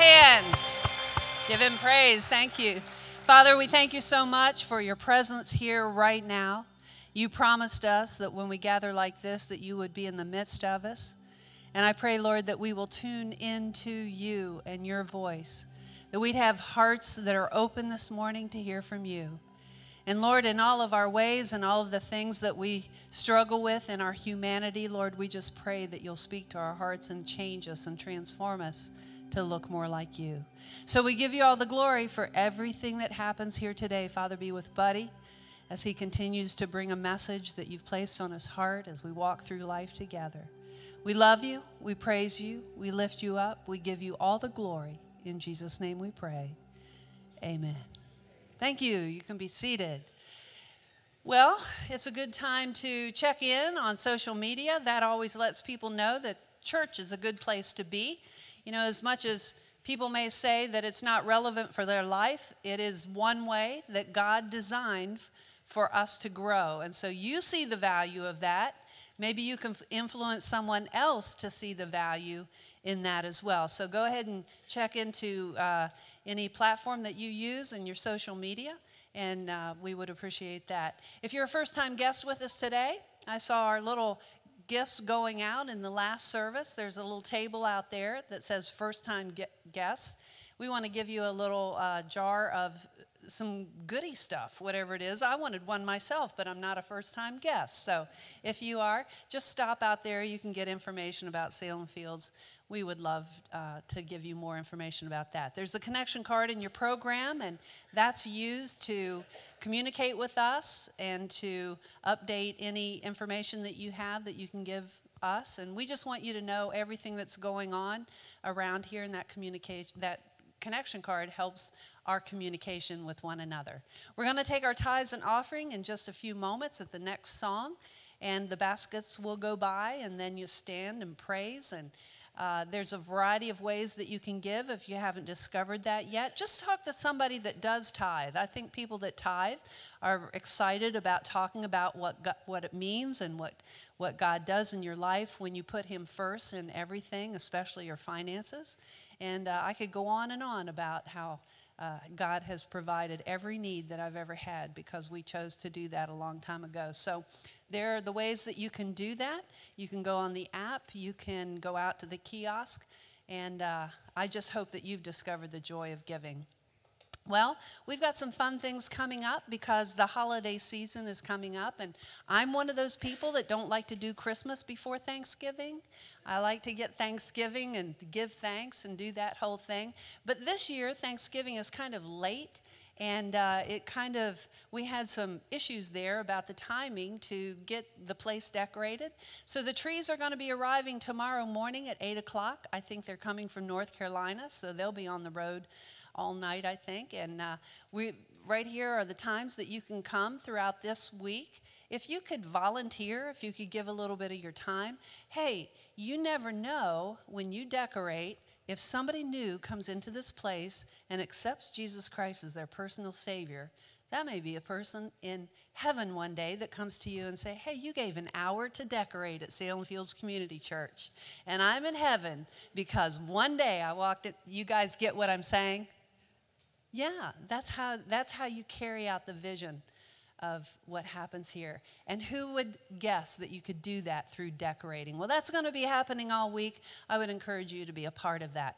hand. Give him praise. Thank you. Father, we thank you so much for your presence here right now. You promised us that when we gather like this, that you would be in the midst of us. And I pray, Lord, that we will tune into you and your voice, that we'd have hearts that are open this morning to hear from you. And Lord, in all of our ways and all of the things that we struggle with in our humanity, Lord, we just pray that you'll speak to our hearts and change us and transform us to look more like you. So we give you all the glory for everything that happens here today. Father, be with Buddy as he continues to bring a message that you've placed on his heart as we walk through life together. We love you, we praise you, we lift you up, we give you all the glory. In Jesus' name we pray, amen. Thank you, you can be seated. Well, it's a good time to check in on social media. That always lets people know that church is a good place to be. You know, as much as people may say that it's not relevant for their life, it is one way that God designed for us to grow. And so you see the value of that. Maybe you can influence someone else to see the value in that as well. So go ahead and check into any platform that you use in your social media, and we would appreciate that. If you're a first-time guest with us today, I saw our little gifts going out in the last service. There's a little table out there that says first-time guests. We want to give you a little jar of some goodie stuff, whatever it is. I wanted one myself, but I'm not a first-time guest. So if you are, just stop out there. You can get information about Salem Fields. We would love to give you more information about that. There's a connection card in your program, and that's used to communicate with us and to update any information that you have that you can give us. And we just want you to know everything that's going on around here, and that communication, that connection card helps our communication with one another. We're going to take our tithes and offering in just a few moments at the next song, and the baskets will go by, and then you stand and praise. And there's a variety of ways that you can give if you haven't discovered that yet. Just talk to somebody that does tithe. I think people that tithe are excited about talking about what it means and what God does in your life when you put him first in everything, especially your finances. And I could go on and on about how God has provided every need that I've ever had because we chose to do that a long time ago. So there are the ways that you can do that. You can go on the app. You can go out to the kiosk. And I just hope that you've discovered the joy of giving. Well, we've got some fun things coming up because the holiday season is coming up, and I'm one of those people that don't like to do Christmas before Thanksgiving. I like to get Thanksgiving and give thanks and do that whole thing. But this year, Thanksgiving is kind of late, and we had some issues there about the timing to get the place decorated. So the trees are going to be arriving tomorrow morning at 8 o'clock. I think they're coming from North Carolina, so they'll be on the road all night, I think. And we right here are the times that you can come throughout this week. If you could volunteer, if you could give a little bit of your time. Hey, you never know when you decorate if somebody new comes into this place and accepts Jesus Christ as their personal Savior. That may be a person in heaven one day that comes to you and say, hey, you gave an hour to decorate at Salem Fields Community Church, and I'm in heaven because one day I walked in. You guys get what I'm saying? Yeah, that's how you carry out the vision of what happens here. And who would guess that you could do that through decorating? Well, that's going to be happening all week. I would encourage you to be a part of that.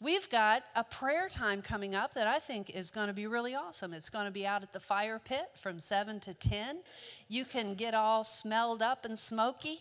We've got a prayer time coming up that I think is going to be really awesome. It's going to be out at the fire pit from 7 to 10. You can get all smelled up and smoky,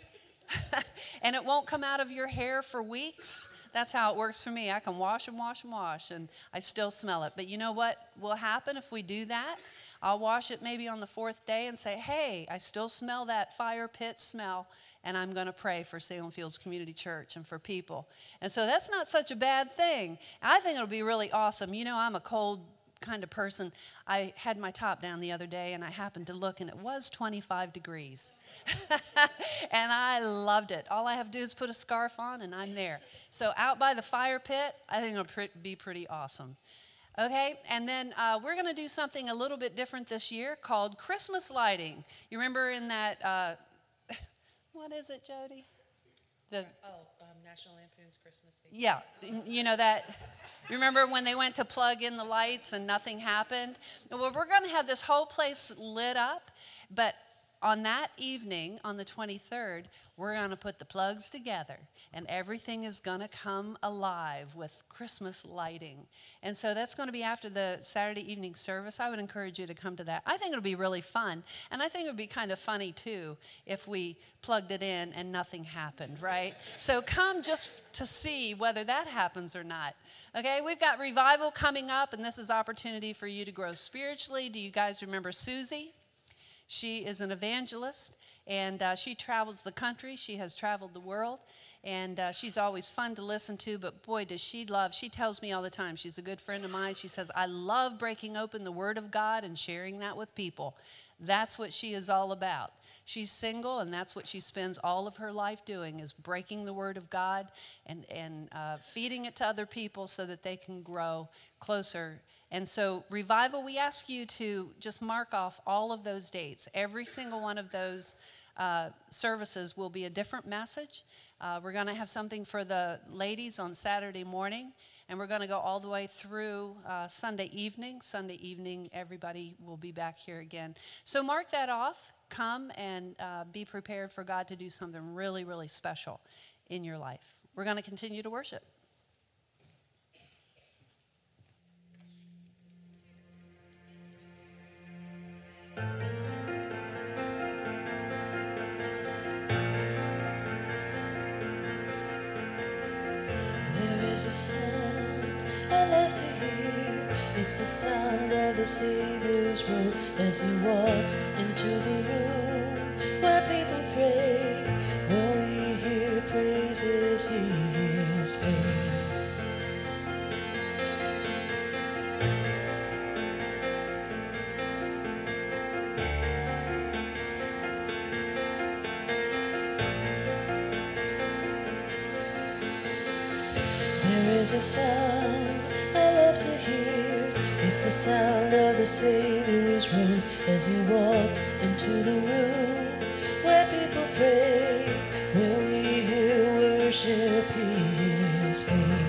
and it won't come out of your hair for weeks. That's how it works for me. I can wash and wash and wash, and I still smell it. But you know what will happen if we do that? I'll wash it maybe on the fourth day and say, hey, I still smell that fire pit smell, and I'm going to pray for Salem Fields Community Church and for people. And so that's not such a bad thing. I think it'll be really awesome. You know, I'm a cold kind of person. I had my top down the other day, and I happened to look, and it was 25 degrees. And I loved it. All I have to do is put a scarf on, and I'm there. So out by the fire pit, I think it'll be pretty awesome. Okay, and then we're going to do something a little bit different this year called Christmas lighting. You remember in that, what is it, Jody? National Lampoon's Christmas Vacation. Yeah, you know that. Remember when they went to plug in the lights and nothing happened? Well, we're going to have this whole place lit up, but on that evening, on the 23rd, we're going to put the plugs together, and everything is going to come alive with Christmas lighting. And so that's going to be after the Saturday evening service. I would encourage you to come to that. I think it'll be really fun, and I think it would be kind of funny, too, if we plugged it in and nothing happened, right? So come just to see whether that happens or not. Okay, we've got revival coming up, and this is opportunity for you to grow spiritually. Do you guys remember Susie? She is an evangelist, and she travels the country. She has traveled the world, and she's always fun to listen to, but boy, does she love. She tells me all the time. She's a good friend of mine. She says, I love breaking open the Word of God and sharing that with people. That's what she is all about. She's single, and that's what she spends all of her life doing, is breaking the Word of God and feeding it to other people so that they can grow closer. And so, revival, we ask you to just mark off all of those dates. Every single one of those services will be a different message. We're going to have something for the ladies on Saturday morning, and we're going to go all the way through Sunday evening. Sunday evening, everybody will be back here again. So, mark that off. Come and be prepared for God to do something really, really special in your life. We're going to continue to worship. There's a sound I love to hear. It's the sound of the Savior's room as he walks into the room where people pray. When we hear praises, he hears faith. There's a sound I love to hear. It's the sound of the Savior's word as he walks into the room where people pray. Where we hear worship, he hears faith.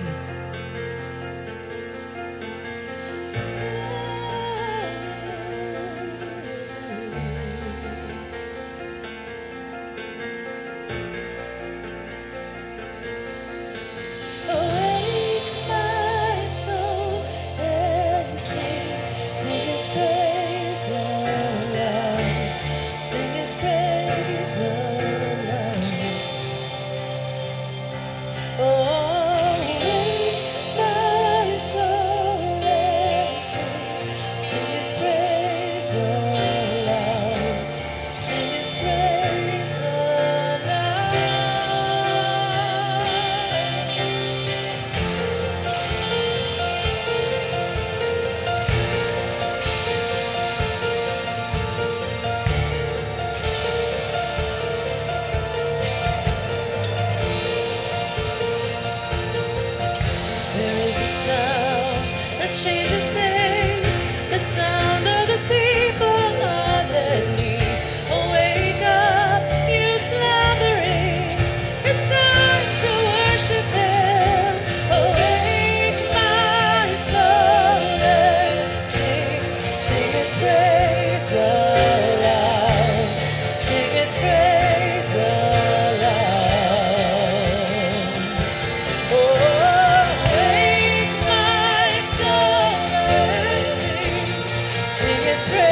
Sing His praise.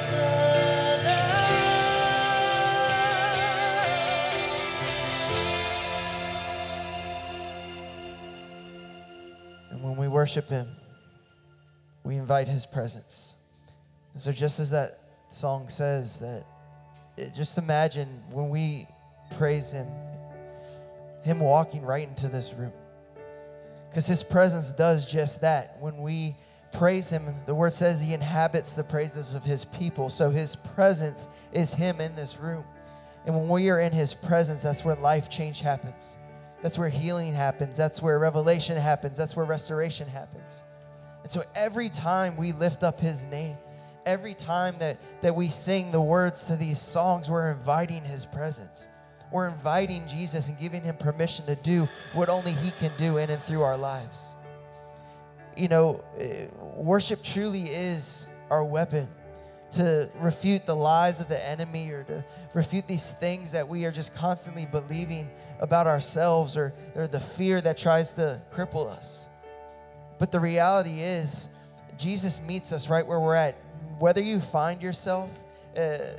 And when we worship him, we invite his presence. And so just as that song says, that just imagine when we praise him walking right into this room. Because his presence does just that. When we praise him, the word says he inhabits the praises of his people. So his presence is him in this room. And when we are in his presence, that's where life change happens. That's where healing happens. That's where revelation happens. That's where restoration happens. And so every time we lift up his name, every time that we sing the words to these songs, we're inviting his presence. We're inviting Jesus and giving him permission to do what only he can do in and through our lives. You know, worship truly is our weapon to refute the lies of the enemy, or to refute these things that we are just constantly believing about ourselves, or the fear that tries to cripple us. But the reality is Jesus meets us right where we're at. Whether you find yourself at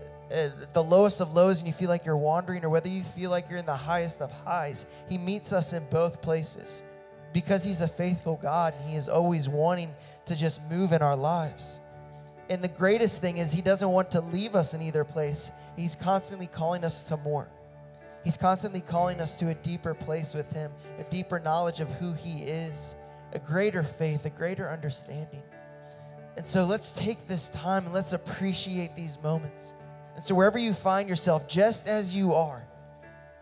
the lowest of lows and you feel like you're wandering, or whether you feel like you're in the highest of highs, he meets us in both places, because he's a faithful God and he is always wanting to just move in our lives. And the greatest thing is he doesn't want to leave us in either place. He's constantly calling us to more. He's constantly calling us to a deeper place with him, a deeper knowledge of who he is, a greater faith, a greater understanding. And so let's take this time and let's appreciate these moments. And so wherever you find yourself, just as you are,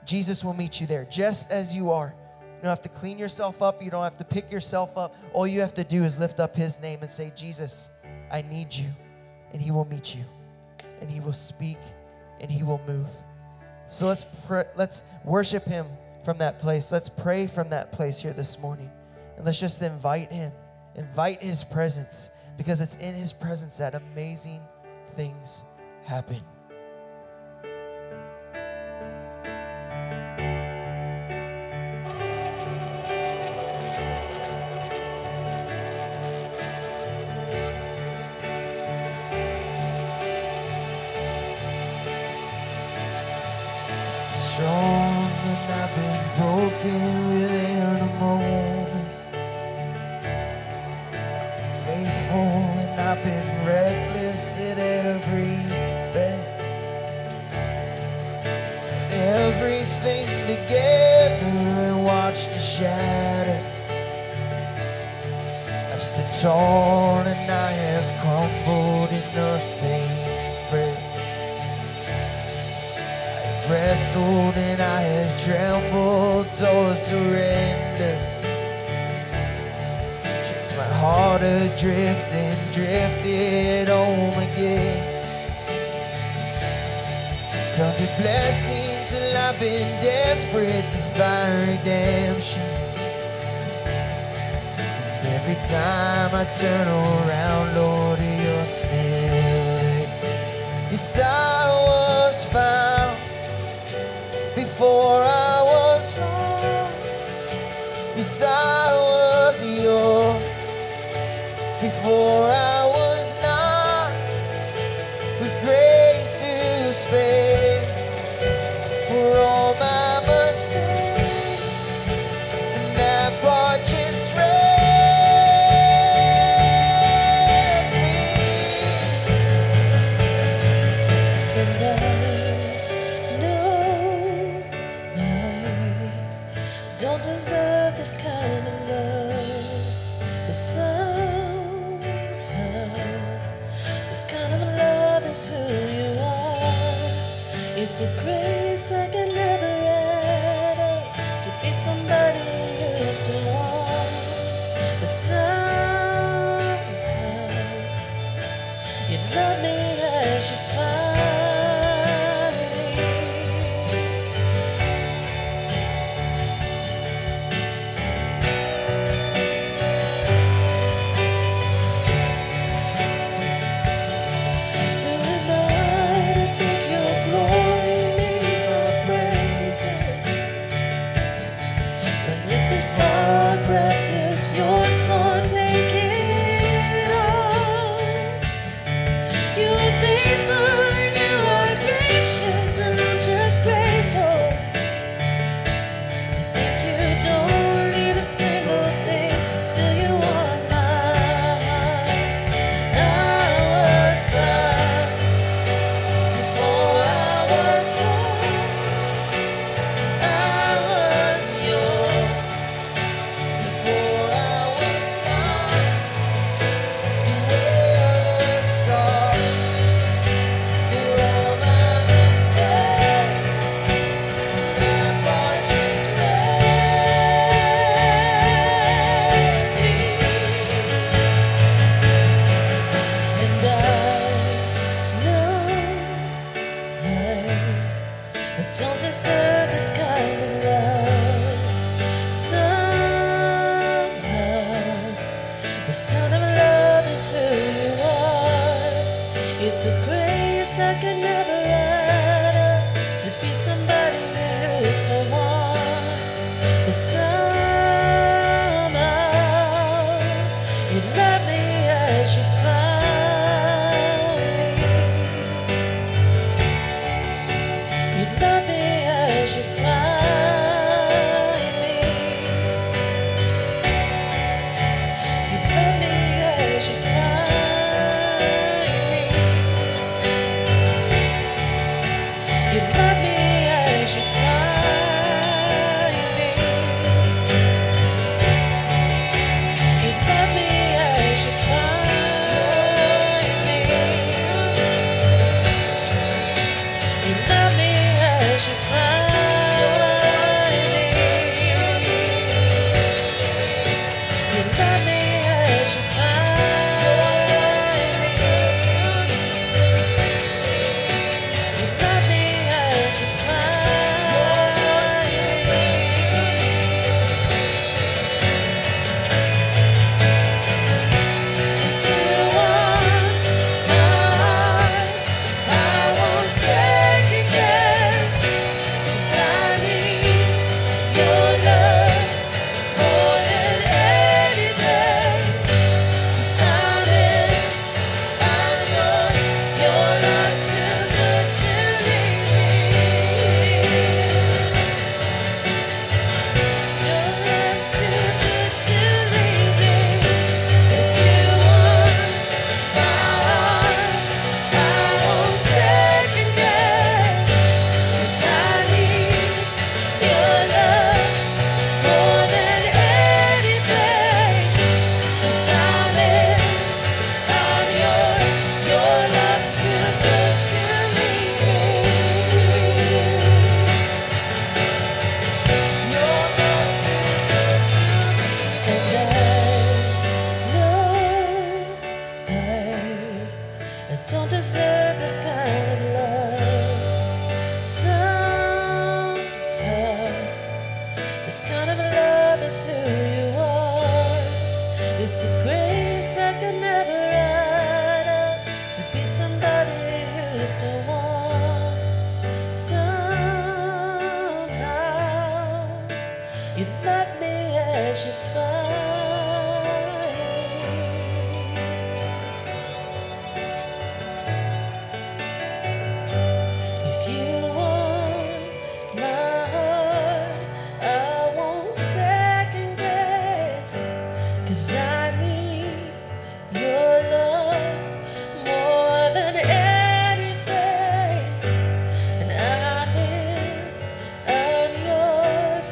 Jesus will meet you there, just as you are. You don't have to clean yourself up. You don't have to pick yourself up. All you have to do is lift up his name and say, Jesus, I need you. And he will meet you, and he will speak, and he will move. So let's worship him from that place. Let's pray from that place here this morning. And let's just invite him, invite his presence, because it's in his presence that amazing things happen.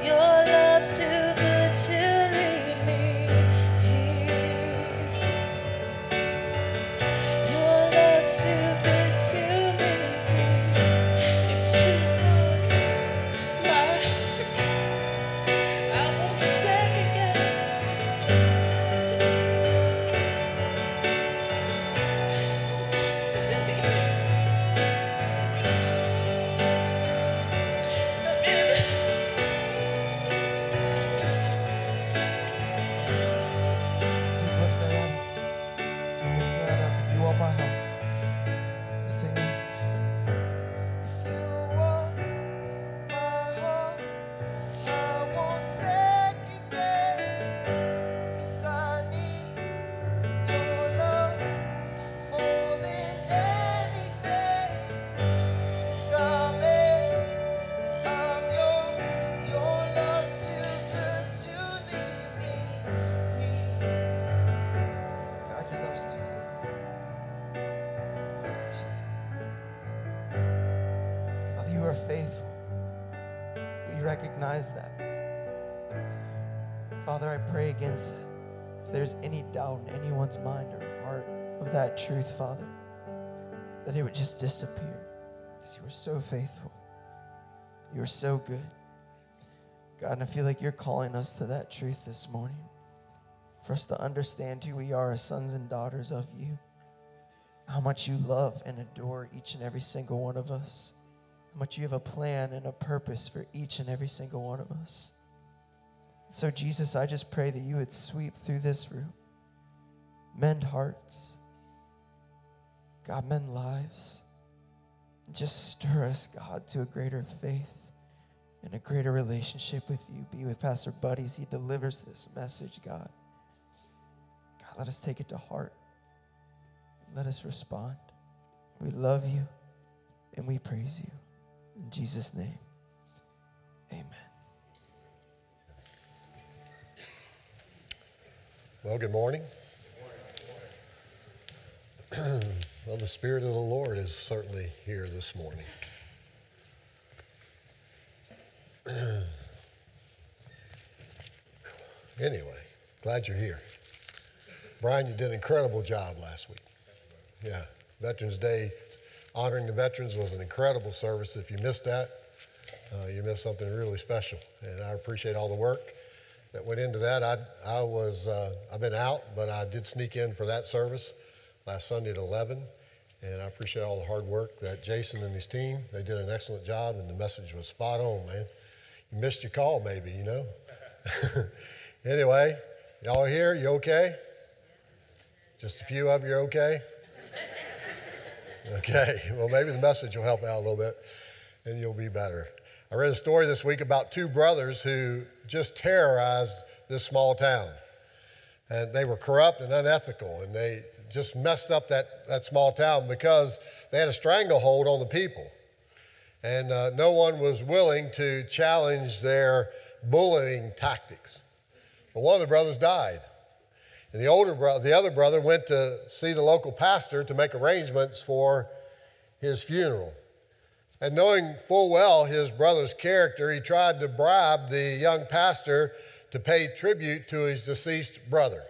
Your love's too good to leave me. faithful. We recognize that. Father, I pray against if there's any doubt in anyone's mind or heart of that truth, Father, that it would just disappear because you were so faithful. You were so good. God, and I feel like you're calling us to that truth this morning, for us to understand who we are as sons and daughters of you, how much you love and adore each and every single one of us, how much you have a plan and a purpose for each and every single one of us. So, Jesus, I just pray that you would sweep through this room, mend hearts, God, mend lives, just stir us, God, to a greater faith and a greater relationship with you. Be with Pastor Buddy as he delivers this message, God. God, let us take it to heart. Let us respond. We love you, and we praise you. In Jesus' name, amen. Well, good morning. Good morning. Well, the Spirit of the Lord is certainly here this morning. Anyway, glad you're here. Brian, you did an incredible job last week. Yeah, Veterans Day, honoring the veterans was an incredible service. If you missed that, you missed something really special. And I appreciate all the work that went into that. I've been out, but I did sneak in for that service last Sunday at 11. And I appreciate all the hard work that Jason and his team, they did an excellent job, and the message was spot on, man. You missed your call maybe, you know. Anyway, y'all here? You okay? Just a few of you are okay? Okay. Well, maybe the message will help out a little bit and you'll be better. I read a story this week about two brothers who just terrorized this small town. And they were corrupt and unethical, and they just messed up that small town because they had a stranglehold on the people. And no one was willing to challenge their bullying tactics. But one of the brothers died. And the other brother went to see the local pastor to make arrangements for his funeral. And knowing full well his brother's character, he tried to bribe the young pastor to pay tribute to his deceased brother.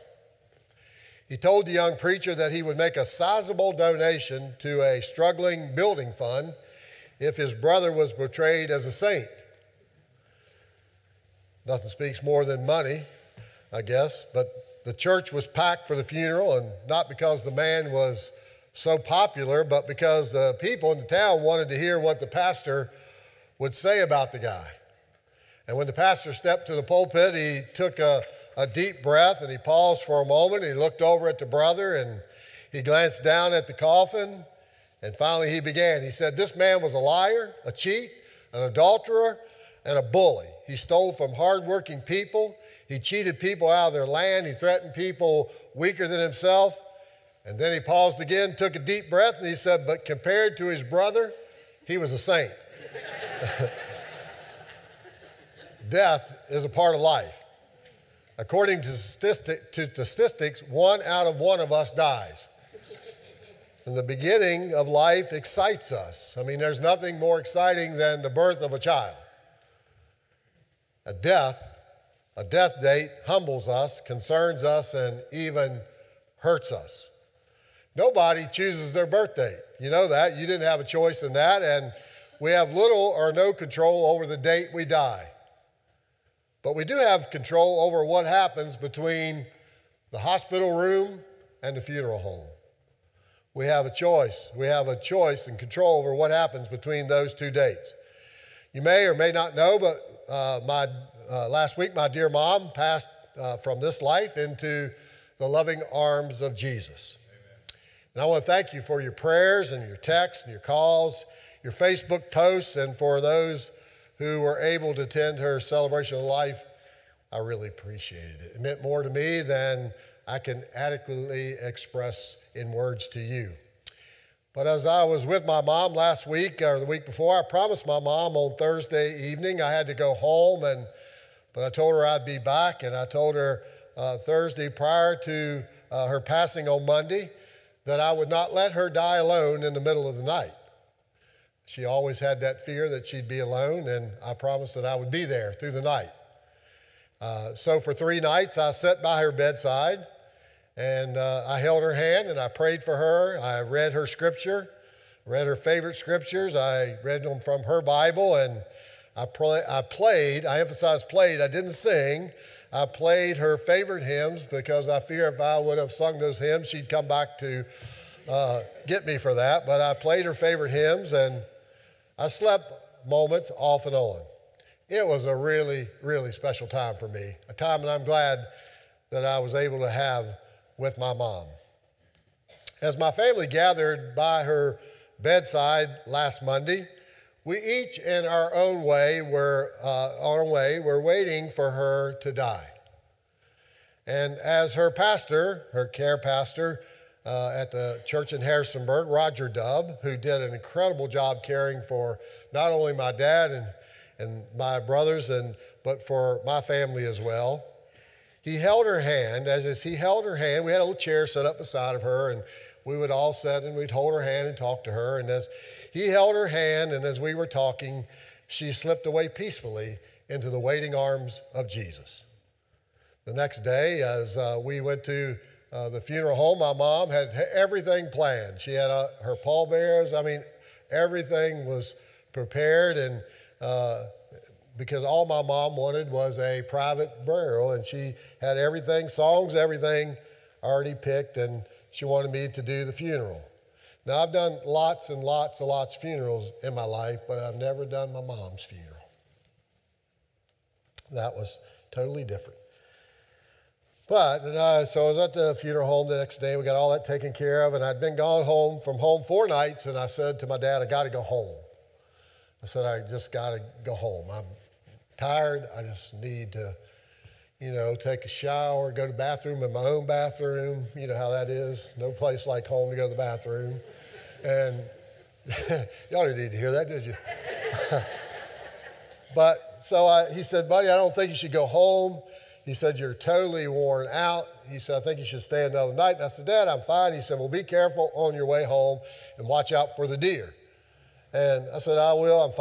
He told the young preacher that he would make a sizable donation to a struggling building fund if his brother was portrayed as a saint. Nothing speaks more than money, I guess, but the church was packed for the funeral, and not because the man was so popular, but because the people in the town wanted to hear what the pastor would say about the guy. And when the pastor stepped to the pulpit, he took a deep breath, and he paused for a moment. He looked over at the brother, and he glanced down at the coffin. And finally he began. He said, "This man was a liar, a cheat, an adulterer, and a bully. He stole from hardworking people. He cheated people out of their land. He threatened people weaker than himself." And then he paused again, took a deep breath, and he said, "But compared to his brother, he was a saint." Death is a part of life. According to statistics, one out of one of us dies. And the beginning of life excites us. I mean, there's nothing more exciting than the birth of a child. A death date humbles us, concerns us, and even hurts us. Nobody chooses their birth date. You know that. You didn't have a choice in that. And we have little or no control over the date we die. But we do have control over what happens between the hospital room and the funeral home. We have a choice. We have a choice and control over what happens between those two dates. You may or may not know, but last week my dear mom passed from this life into the loving arms of Jesus. Amen. And I want to thank you for your prayers and your texts and your calls, your Facebook posts, and for those who were able to attend her celebration of life. I really appreciated it. It meant more to me than I can adequately express in words to you. But as I was with my mom last week or the week before, I promised my mom on Thursday evening I had to go home, but I told her I'd be back, and I told her Thursday prior to her passing on Monday that I would not let her die alone in the middle of the night. She always had that fear that she'd be alone, and I promised that I would be there through the night. So for 3 nights, I sat by her bedside, and I held her hand, and I prayed for her. I read her scripture, read her favorite scriptures. I read them from her Bible, and I played. I emphasized played. I didn't sing. I played her favorite hymns because I fear if I would have sung those hymns, she'd come back to get me for that. But I played her favorite hymns, and I slept moments off and on. It was a really, really special time for me, a time that I'm glad that I was able to have with my mom. As my family gathered by her bedside last Monday, we each in our own way were waiting for her to die. And as her pastor, her care pastor at the church in Harrisonburg, Roger Dubb, who did an incredible job caring for not only my dad and my brothers, but for my family as well. He held her hand. As he held her hand, we had a little chair set up beside of her, and we would all sit and we'd hold her hand and talk to her. And as he held her hand and as we were talking, she slipped away peacefully into the waiting arms of Jesus. The next day, as we went to the funeral home, my mom had everything planned. She had her pallbearers. I mean, everything was prepared, and because all my mom wanted was a private burial, and she had everything, songs, everything already picked, and she wanted me to do the funeral. Now, I've done lots and lots and lots of funerals in my life, but I've never done my mom's funeral. That was totally different. So I was at the funeral home the next day. We got all that taken care of, and I'd been gone from home 4 nights, and I said to my dad, I got to go home. I said, I just got to go home. I'm tired. I just need to, take a shower, go to the bathroom in my own bathroom. You know how that is. No place like home to go to the bathroom. And y'all didn't need to hear that, did you? He said, buddy, I don't think you should go home. He said, you're totally worn out. He said, I think you should stay another night. And I said, Dad, I'm fine. He said, well, be careful on your way home and watch out for the deer. And I said, I will, I'm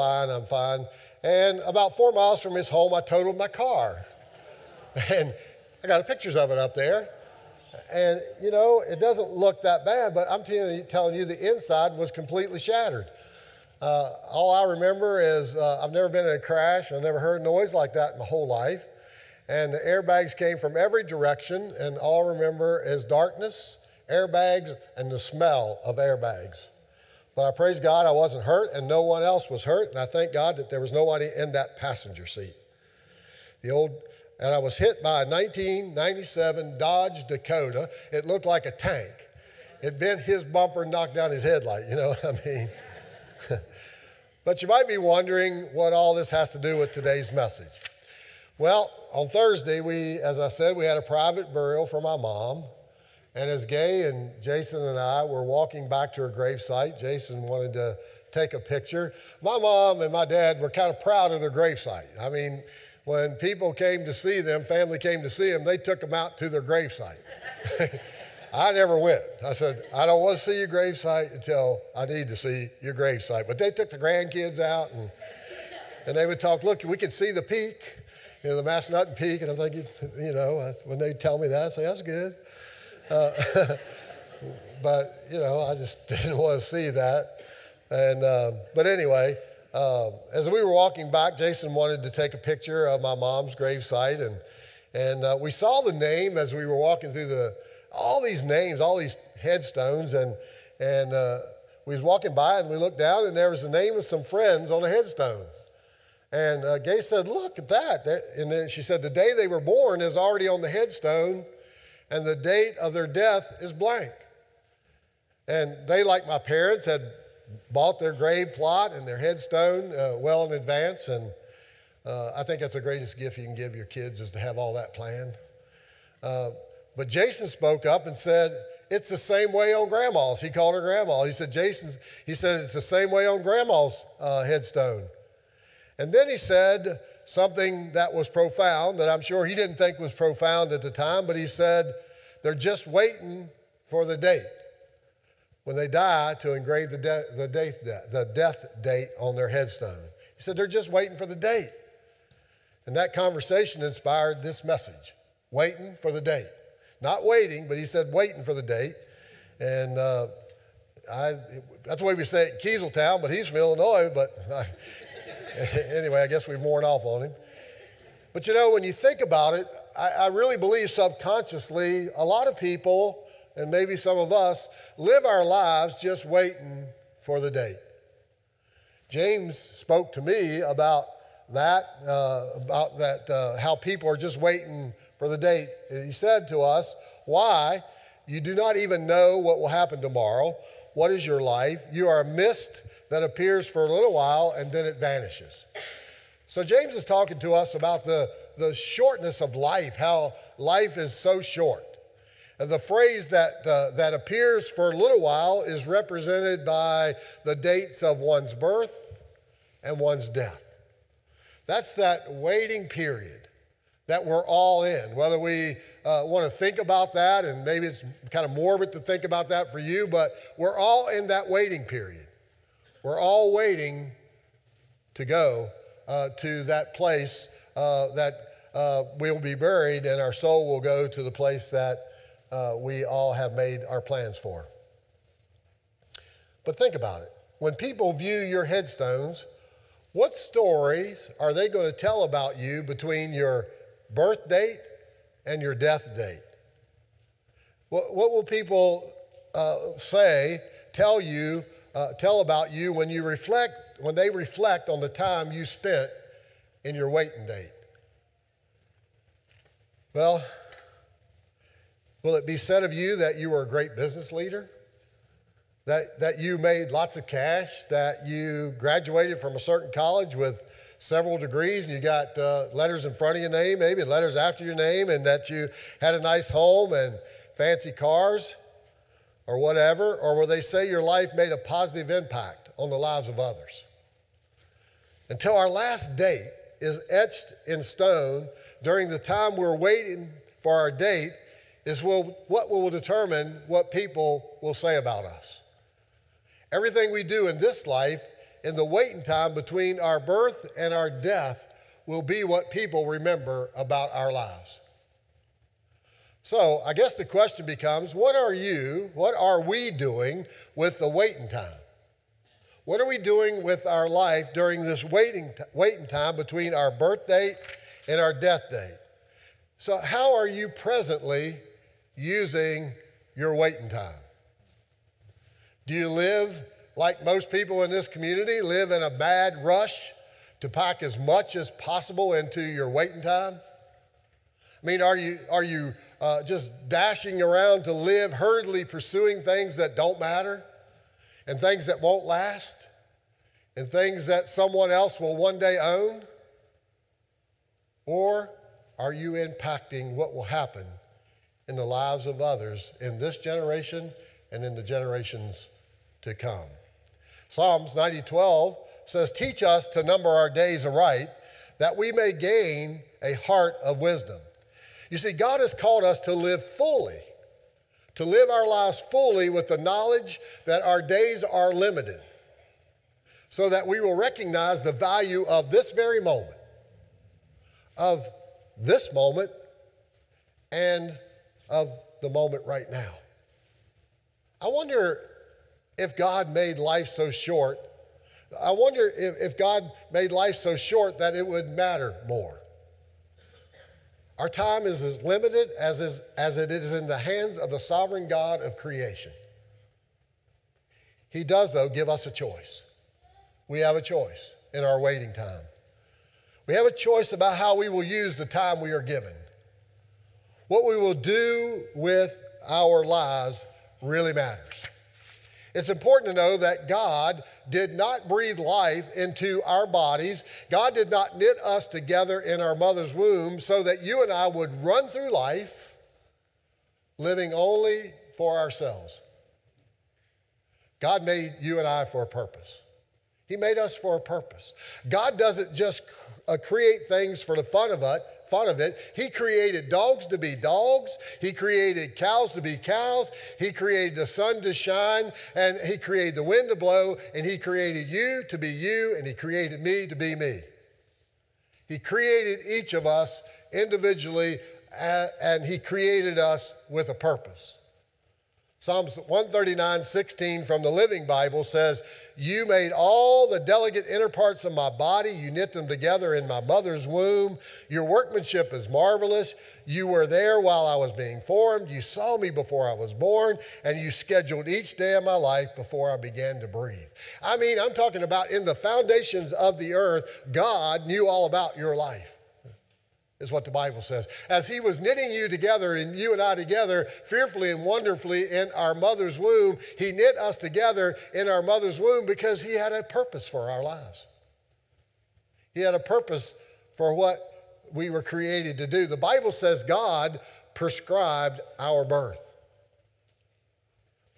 fine. And about 4 miles from his home, I totaled my car. And I got pictures of it up there. And, it doesn't look that bad, but I'm telling you the inside was completely shattered. All I remember is I've never been in a crash. I've never heard noise like that in my whole life. And the airbags came from every direction. And all I remember is darkness, airbags, and the smell of airbags. But I praise God I wasn't hurt, and no one else was hurt, and I thank God that there was nobody in that passenger seat. And I was hit by a 1997 Dodge Dakota. It looked like a tank. It bent his bumper and knocked down his headlight, you know what I mean? But you might be wondering what all this has to do with today's message. Well, on Thursday, as I said, we had a private burial for my mom. And as Gay and Jason and I were walking back to her gravesite, Jason wanted to take a picture. My mom and my dad were kind of proud of their gravesite. I mean, when people came to see them, family came to see them, they took them out to their gravesite. I never went. I said, I don't want to see your gravesite until I need to see your gravesite. But they took the grandkids out, and they would talk, look, we could see the peak, the Mass Nutten Peak. And I'm thinking, when they tell me that, I say, that's good. I just didn't want to see that. And as we were walking back, Jason wanted to take a picture of my mom's gravesite, and we saw the name as we were walking through all these names, all these headstones, and we was walking by and we looked down and there was the name of some friends on a headstone. And Gay said, "Look at that!" And then she said, "The day they were born is already on the headstone." And the date of their death is blank. And they, like my parents, had bought their grave plot and their headstone well in advance. And I think that's the greatest gift you can give your kids is to have all that planned. But Jason spoke up and said, it's the same way on Grandma's. He called her Grandma. He said, it's the same way on Grandma's headstone. And then he said something that was profound, that I'm sure he didn't think was profound at the time, but he said, they're just waiting for the date. when they die to engrave the death date on their headstone. He said, they're just waiting for the date. And that conversation inspired this message, waiting for the date. Not waiting, but he said waiting for the date. And that's the way we say it in Kieseltown, but he's from Illinois. Anyway, I guess we've worn off on him. But, when you think about it, I really believe subconsciously a lot of people, and maybe some of us, live our lives just waiting for the date. James spoke to me about that, how people are just waiting for the date. He said to us, why? You do not even know what will happen tomorrow. What is your life? You are a mist that appears for a little while and then it vanishes. So James is talking to us about the shortness of life, how life is so short. And the phrase that appears for a little while is represented by the dates of one's birth and one's death. That's that waiting period that we're all in, whether we want to think about that, and maybe it's kind of morbid to think about that for you, but we're all in that waiting period. We're all waiting to go to that place that we'll be buried, and our soul will go to the place that we all have made our plans for. But think about it. When people view your headstones, what stories are they going to tell about you between your birth date and your death date? What will people tell about you when they reflect on the time you spent in your waiting date? Well, will it be said of you that you were a great business leader? That you made lots of cash? That you graduated from a certain college with several degrees and you got letters in front of your name, maybe letters after your name, and that you had a nice home and fancy cars or whatever? Or will they say your life made a positive impact on the lives of others? Until our last date is etched in stone, during the time we're waiting for our date, is what will determine what people will say about us. Everything we do in this life, in the waiting time between our birth and our death, will be what people remember about our lives. So I guess the question becomes, what are we doing with the waiting time? What are we doing with our life during this waiting time between our birth date and our death date? So how are you presently using your waiting time? Do you live, like most people in this community, live in a mad rush to pack as much as possible into your waiting time? I mean, are you just dashing around to live, hurriedly pursuing things that don't matter, and things that won't last, and things that someone else will one day own? Or are you impacting what will happen in the lives of others in this generation and in the generations to come? Psalms 90:12 says, teach us to number our days aright, that we may gain a heart of wisdom. You see, God has called us to live fully, to live our lives fully with the knowledge that our days are limited, so that we will recognize the value of this very moment, of this moment, and of the moment right now. I wonder if God made life so short. I wonder if God made life so short that it would matter more. Our time is as limited as it is in the hands of the sovereign God of creation. He does, though, give us a choice. We have a choice in our waiting time. We have a choice about how we will use the time we are given. What we will do with our lives really matters. It's important to know that God did not breathe life into our bodies. God did not knit us together in our mother's womb so that you and I would run through life living only for ourselves. God made you and I for a purpose. He made us for a purpose. God doesn't just create things for the fun of it, fun of it. He created dogs to be dogs. He created cows to be cows. He created the sun to shine, and he created the wind to blow, and he created you to be you, and he created me to be me. He created each of us individually, and he created us with a purpose. Psalms 139:16 from the Living Bible says, "You made all the delicate inner parts of my body. You knit them together in my mother's womb. Your workmanship is marvelous. You were there while I was being formed. You saw me before I was born, and you scheduled each day of my life before I began to breathe." I mean, I'm talking about in the foundations of the earth, God knew all about your life, is what the Bible says. As he was knitting you together and you and I together fearfully and wonderfully in our mother's womb, he knit us together in our mother's womb because he had a purpose for our lives. He had a purpose for what we were created to do. The Bible says God prescribed our birth.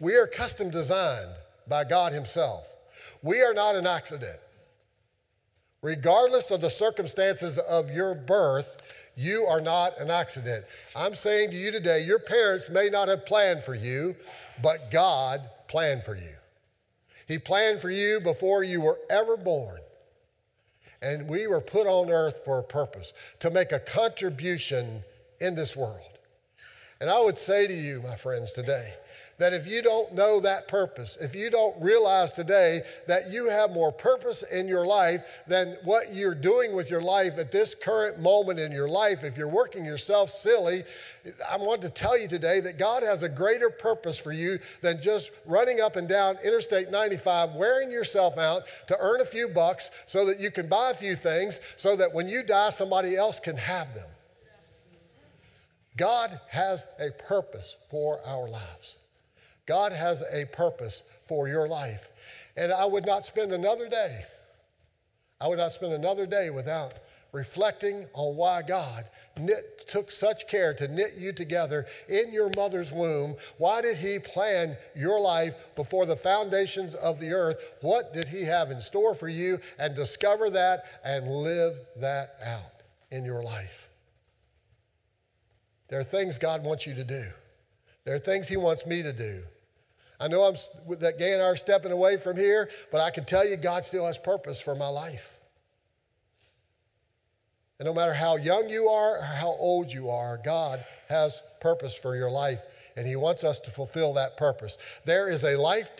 We are custom designed by God himself. We are not an accident. Regardless of the circumstances of your birth, you are not an accident. I'm saying to you today, your parents may not have planned for you, but God planned for you. He planned for you before you were ever born. And we were put on earth for a purpose, to make a contribution in this world. And I would say to you, my friends, today, that if you don't know that purpose, if you don't realize today that you have more purpose in your life than what you're doing with your life at this current moment in your life, if you're working yourself silly, I want to tell you today that God has a greater purpose for you than just running up and down Interstate 95, wearing yourself out to earn a few bucks so that you can buy a few things so that when you die, somebody else can have them. God has a purpose for our lives. God has a purpose for your life. And I would not spend another day without reflecting on why God took such care to knit you together in your mother's womb. Why did he plan your life before the foundations of the earth? What did he have in store for you? And discover that and live that out in your life. There are things God wants you to do. There are things he wants me to do. I know that Gay and I are stepping away from here, but I can tell you God still has purpose for my life. And no matter how young you are or how old you are, God has purpose for your life, and he wants us to fulfill that purpose. There is a life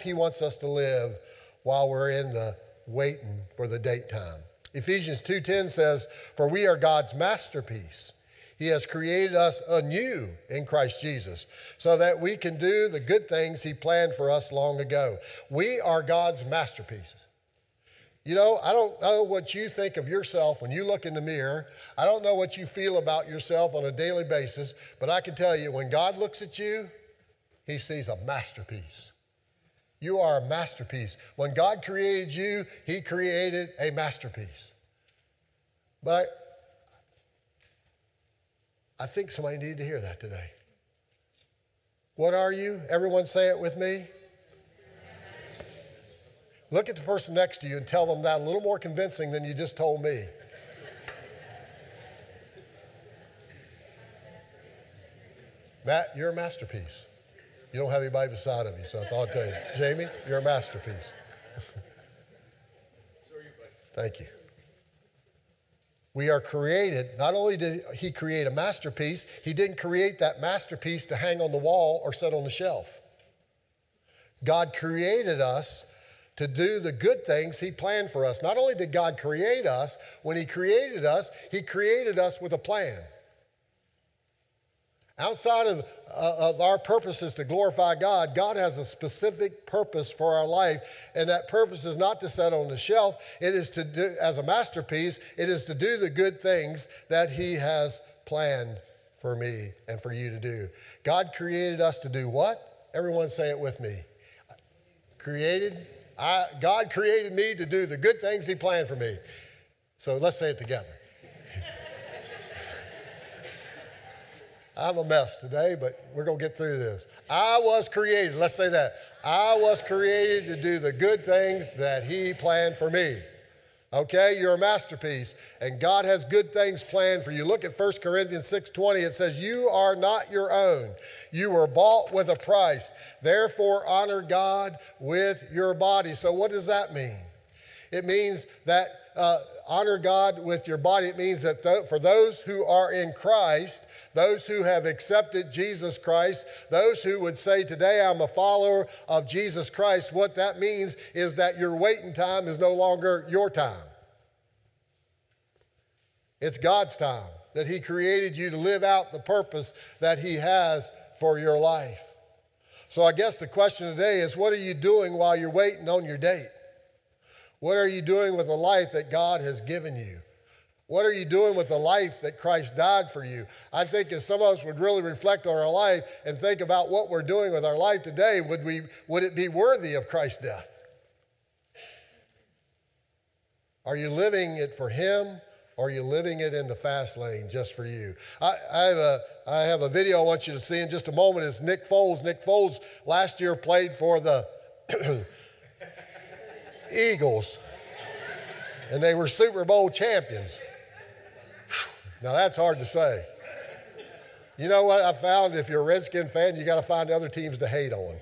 he wants us to live while we're in the waiting for the date time. Ephesians 2:10 says, "For we are God's masterpiece. He has created us anew in Christ Jesus so that we can do the good things he planned for us long ago." We are God's masterpieces. You know, I don't know what you think of yourself when you look in the mirror. I don't know what you feel about yourself on a daily basis, but I can tell you when God looks at you, he sees a masterpiece. You are a masterpiece. When God created you, he created a masterpiece. But I think somebody needed to hear that today. What are you? Everyone say it with me. Look at the person next to you and tell them that a little more convincing than you just told me. Matt, you're a masterpiece. You don't have anybody beside of you, so I thought I'd tell you. Jamie, you're a masterpiece. So are you, buddy. Thank you. We are created, not only did he create a masterpiece, he didn't create that masterpiece to hang on the wall or sit on the shelf. God created us to do the good things he planned for us. Not only did God create us, when he created us with a plan. Outside of our purposes to glorify God, God has a specific purpose for our life, and that purpose is not to sit on the shelf. It is to do, as a masterpiece, it is to do the good things that he has planned for me and for you to do. God created us to do what? Everyone say it with me. God created me to do the good things he planned for me. So let's say it together. I'm a mess today, but we're going to get through this. I was created, let's say that. I was created to do the good things that he planned for me. Okay, you're a masterpiece, and God has good things planned for you. Look at 1 Corinthians 6:20. It says, you are not your own. You were bought with a price. Therefore, honor God with your body. So what does that mean? It means that honor God with your body. It means that for those who are in Christ, those who have accepted Jesus Christ, those who would say today I'm a follower of Jesus Christ, what that means is that your waiting time is no longer your time. It's God's time that He created you to live out the purpose that He has for your life. So I guess the question today is, what are you doing while you're waiting on your date? What are you doing with the life that God has given you? What are you doing with the life that Christ died for you? I think if some of us would really reflect on our life and think about what we're doing with our life today, would it be worthy of Christ's death? Are you living it for Him, or are you living it in the fast lane just for you? I have a video I want you to see in just a moment. It's Nick Foles. Nick Foles last year played for the Eagles, and they were Super Bowl champions. Now that's hard to say. You know what I found? If you're a Redskin fan, you got to find other teams to hate on.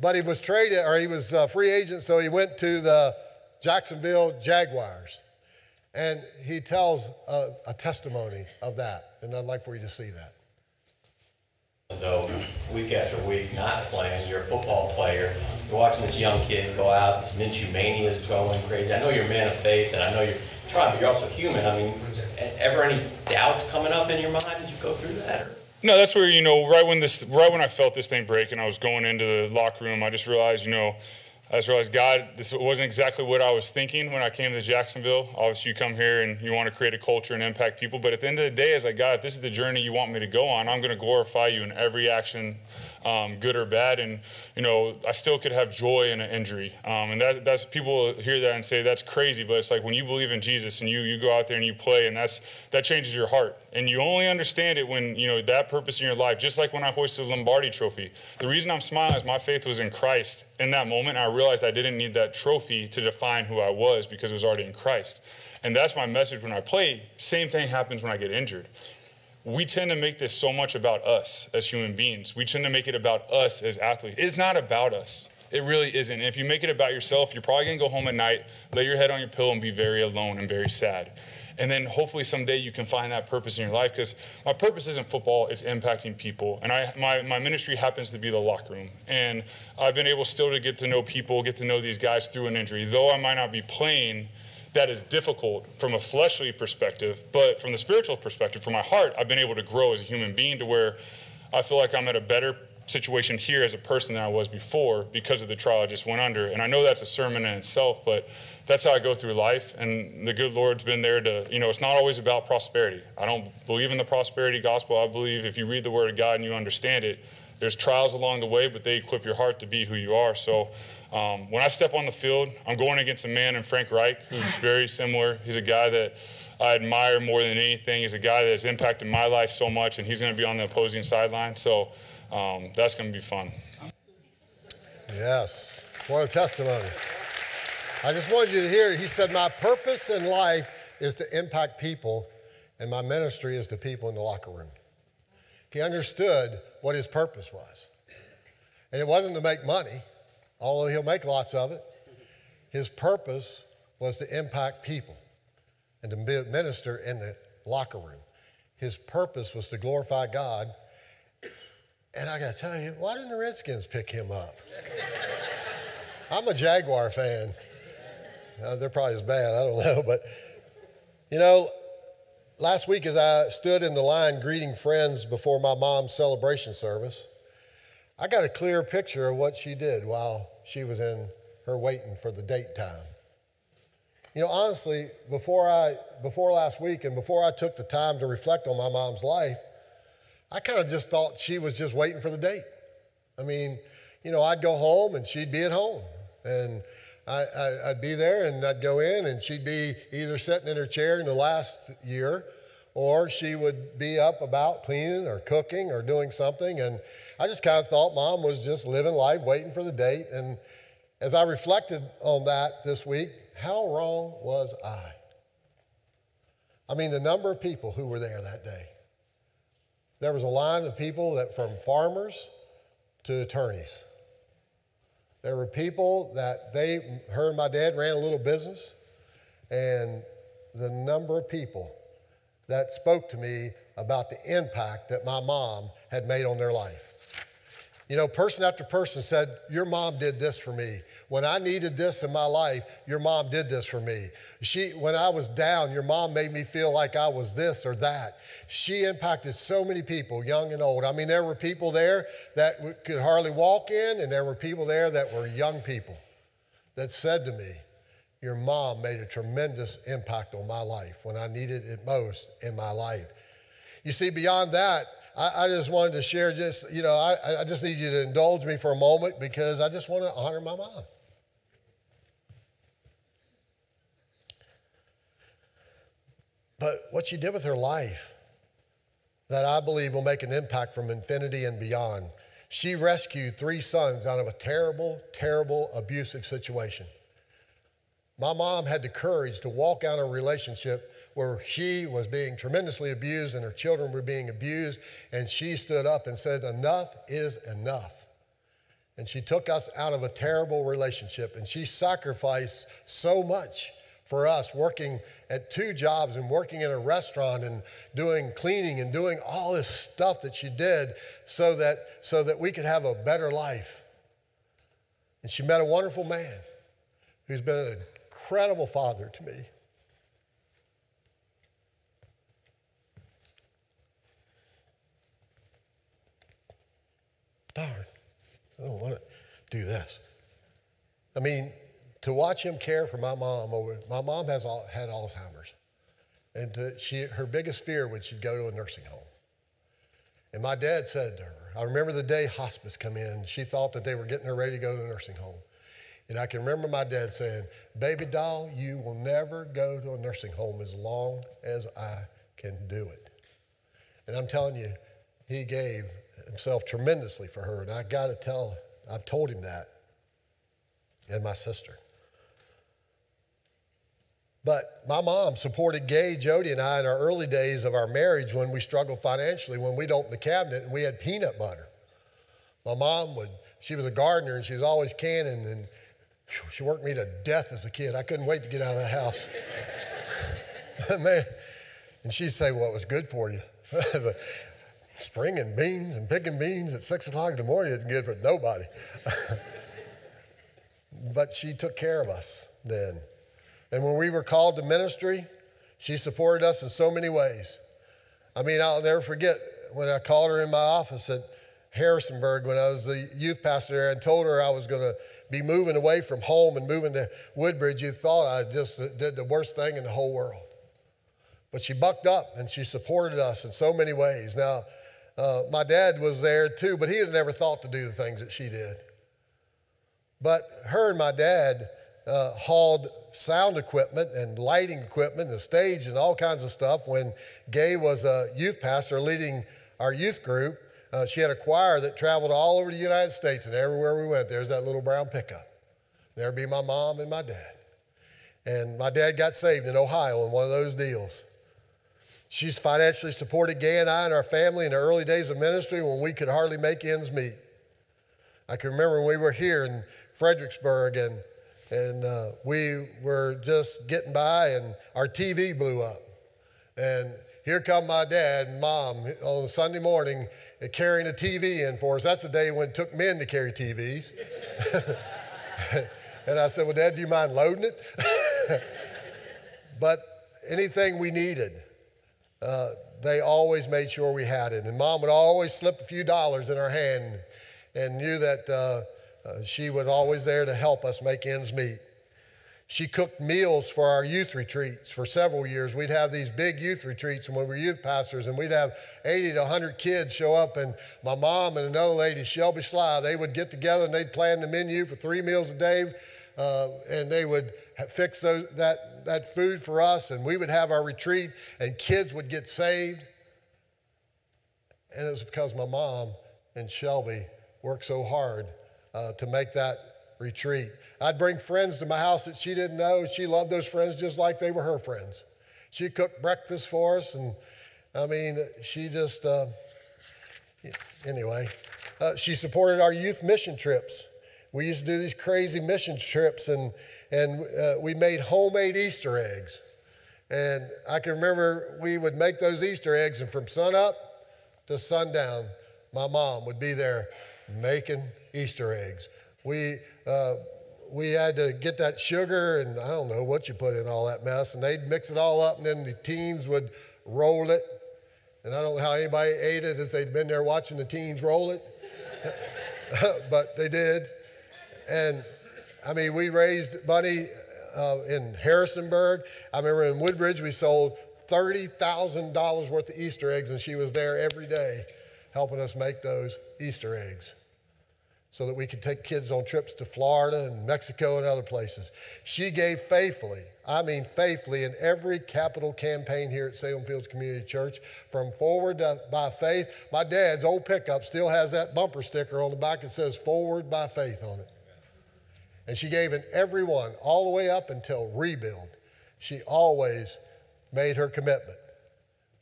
But he was traded, or he was a free agent, so he went to the Jacksonville Jaguars, and he tells a testimony of that, and I'd like for you to see that. So week after week, not playing, you're a football player, you're watching this young kid go out, this Minshew mania is going crazy. I know you're a man of faith, and I know you're trying, but you're also human. I mean, ever any doubts coming up in your mind? Did you go through that? Or? No, that's where, you know, right when I felt this thing break and I was going into the locker room, I just realized, God, this wasn't exactly what I was thinking when I came to Jacksonville. Obviously, you come here and you want to create a culture and impact people. But at the end of the day, it's like, God, if this is the journey you want me to go on, I'm going to glorify you in every action, good or bad. And, you know, I still could have joy in an injury. And that's people hear that and say, that's crazy. But it's like when you believe in Jesus and you go out there and you play, and that changes your heart. And you only understand it when, you know, that purpose in your life, just like when I hoisted the Lombardi trophy. The reason I'm smiling is my faith was in Christ in that moment. I realized I didn't need that trophy to define who I was because it was already in Christ. And that's my message when I play. Same thing happens when I get injured. We tend to make this so much about us as human beings. We tend to make it about us as athletes. It's not about us. It really isn't. And if you make it about yourself, you're probably going to go home at night, lay your head on your pillow, and be very alone and very sad. And then hopefully someday you can find that purpose in your life, because my purpose isn't football, it's impacting people. And my ministry happens to be the locker room. And I've been able still to get to know people, get to know these guys through an injury. Though I might not be playing, that is difficult from a fleshly perspective, but from the spiritual perspective, from my heart, I've been able to grow as a human being to where I feel like I'm at a better situation here as a person than I was before because of the trial I just went under. And I know that's a sermon in itself, but that's how I go through life. And the good Lord's been there to, you know, it's not always about prosperity. I don't believe in the prosperity gospel. I believe if you read the Word of God and you understand it, there's trials along the way, but they equip your heart to be who you are. So when I step on the field, I'm going against a man in Frank Reich who's very similar. He's a guy that I admire more than anything. He's a guy that has impacted my life so much, and he's going to be on the opposing sideline. So that's going to be fun. Yes. What a testimony. I just wanted you to hear, he said, my purpose in life is to impact people, and my ministry is to people in the locker room. He understood what his purpose was. And it wasn't to make money, although he'll make lots of it. His purpose was to impact people and to minister in the locker room. His purpose was to glorify God. And I got to tell you, why didn't the Redskins pick him up? I'm a Jaguar fan. They're probably as bad, I don't know. But, you know, last week as I stood in the line greeting friends before my mom's celebration service, I got a clear picture of what she did while she was in her waiting for the date time. You know, honestly, before last week and before I took the time to reflect on my mom's life, I kind of just thought she was just waiting for the date. I mean, you know, I'd go home and she'd be at home. And I'd be there and I'd go in and she'd be either sitting in her chair in the last year, or she would be up about cleaning or cooking or doing something. And I just kind of thought Mom was just living life, waiting for the date. And As I reflected on that this week, how wrong was I? I mean, the number of people who were there that day. There was a line of people that from farmers to attorneys. There were people that her and my dad ran a little business, and the number of people that spoke to me about the impact that my mom had made on their life. You know, person after person said, your mom did this for me. When I needed this in my life, your mom did this for me. When I was down, your mom made me feel like I was this or that. She impacted so many people, young and old. I mean, there were people there that could hardly walk in, and there were people there that were young people that said to me, your mom made a tremendous impact on my life when I needed it most in my life. You see, beyond that, I just wanted to share just, you know, I just need you to indulge me for a moment because I just want to honor my mom. But what she did with her life that I believe will make an impact from infinity and beyond. She rescued 3 sons out of a terrible, terrible abusive situation. My mom had the courage to walk out of a relationship where she was being tremendously abused and her children were being abused, and she stood up and said, enough is enough. And she took us out of a terrible relationship, and she sacrificed so much for us, working at 2 jobs and working in a restaurant and doing cleaning and doing all this stuff that she did so that we could have a better life. And she met a wonderful man who's been an incredible father to me. Darn, I don't want to do this. I mean, to watch him care for my mom. My mom had Alzheimer's. And her biggest fear was she'd go to a nursing home. And my dad said to her, I remember the day hospice come in. She thought that they were getting her ready to go to a nursing home. And I can remember my dad saying, baby doll, you will never go to a nursing home as long as I can do it. And I'm telling you, he gave himself tremendously for her, and I've told him that, and my sister. But my mom supported Gay, Jody, and I in our early days of our marriage when we struggled financially, when we'd open the cabinet and we had peanut butter. My mom she was a gardener, and she was always canning, and she worked me to death as a kid. I couldn't wait to get out of the house. Man. And she'd say, well, it was good for you. Springing beans and picking beans at 6 o'clock in the morning isn't good for nobody. But she took care of us then. And when we were called to ministry, she supported us in so many ways. I mean, I'll never forget when I called her in my office at Harrisonburg when I was the youth pastor there and told her I was going to be moving away from home and moving to Woodbridge. You thought I just did the worst thing in the whole world. But she bucked up and she supported us in so many ways. Now, my dad was there too, but he had never thought to do the things that she did. But her and my dad hauled sound equipment and lighting equipment and a stage and all kinds of stuff. When Gay was a youth pastor leading our youth group, she had a choir that traveled all over the United States, and everywhere we went, there's that little brown pickup. There'd be my mom and my dad. And my dad got saved in Ohio in one of those deals. She's financially supported Gay and I and our family in the early days of ministry when we could hardly make ends meet. I can remember when we were here in Fredericksburg and we were just getting by and our TV blew up. And here come my dad and mom on a Sunday morning carrying a TV in for us. That's the day when it took men to carry TVs. And I said, well, Dad, do you mind loading it? But anything we needed, they always made sure we had it. And Mom would always slip a few dollars in our hand and knew that she was always there to help us make ends meet. She cooked meals for our youth retreats for several years. We'd have these big youth retreats when we were youth pastors, and we'd have 80 to 100 kids show up, and my mom and another lady, Shelby Schly, they would get together and they'd plan the menu for 3 meals a day, and they would fix that food for us, and we would have our retreat, and kids would get saved. And it was because my mom and Shelby worked so hard to make that retreat. I'd bring friends to my house that she didn't know. She loved those friends just like they were her friends. She cooked breakfast for us, and I mean, she just, anyway. She supported our youth mission trips. We used to do these crazy mission trips, and we made homemade Easter eggs. And I can remember we would make those Easter eggs, and from sunup to sundown, my mom would be there making Easter eggs. We had to get that sugar, and I don't know what you put in all that mess, and they'd mix it all up, and then the teens would roll it. And I don't know how anybody ate it if they'd been there watching the teens roll it, but they did. And, I mean, we raised money in Harrisonburg. I remember in Woodbridge we sold $30,000 worth of Easter eggs, and she was there every day helping us make those Easter eggs so that we could take kids on trips to Florida and Mexico and other places. She gave faithfully, I mean faithfully, in every capital campaign here at Salem Fields Community Church, from Forward to By Faith. My dad's old pickup still has that bumper sticker on the back that says Forward by Faith on it. And she gave in every one, all the way up until rebuild. She always made her commitment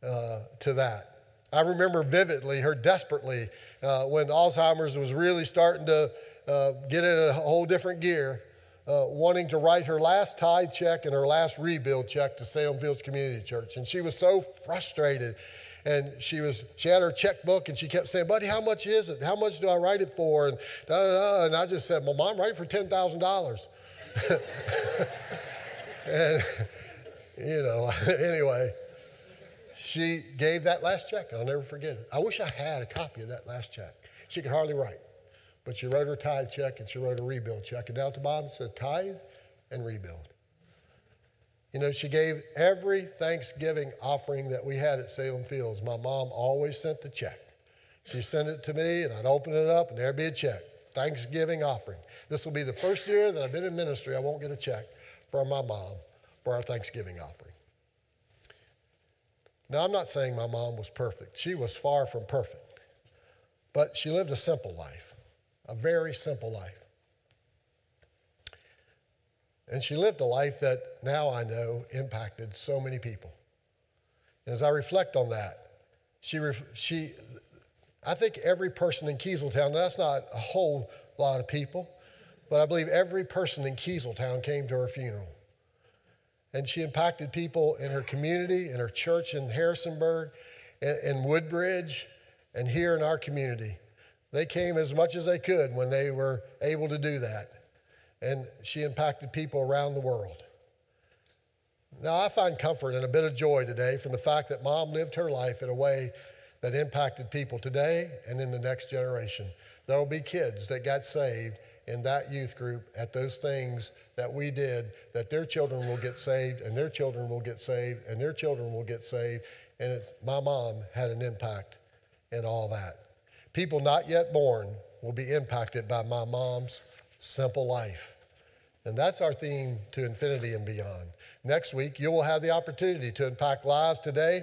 to that. I remember vividly her desperately when Alzheimer's was really starting to get in a whole different gear, wanting to write her last tithe check and her last rebuild check to Salem Fields Community Church. And she was so frustrated. And she had her checkbook, and she kept saying, "Buddy, how much is it? How much do I write it for?" And and I just said, "Well, Mom, write it for $10,000. And, you know, anyway. She gave that last check, and I'll never forget it. I wish I had a copy of that last check. She could hardly write, but she wrote her tithe check and she wrote her rebuild check. And down at the bottom it said tithe and rebuild. You know, she gave every Thanksgiving offering that we had at Salem Fields. My mom always sent the check. She sent it to me, and I'd open it up, and there'd be a check. Thanksgiving offering. This will be the first year that I've been in ministry I won't get a check from my mom for our Thanksgiving offering. Now, I'm not saying my mom was perfect. She was far from perfect. But she lived a simple life, a very simple life. And she lived a life that now I know impacted so many people. And as I reflect on that, I think every person in Kieseltown, that's not a whole lot of people, but I believe every person in Kieseltown came to her funeral. And she impacted people in her community, in her church in Harrisonburg, in Woodbridge, and here in our community. They came as much as they could when they were able to do that. And she impacted people around the world. Now, I find comfort and a bit of joy today from the fact that Mom lived her life in a way that impacted people today and in the next generation. There will be kids that got saved in that youth group at those things that we did, that their children will get saved, and their children will get saved, and their children will get saved. And my mom had an impact in all that. People not yet born will be impacted by my mom's simple life. And that's our theme to infinity and beyond. Next week, you will have the opportunity to impact lives today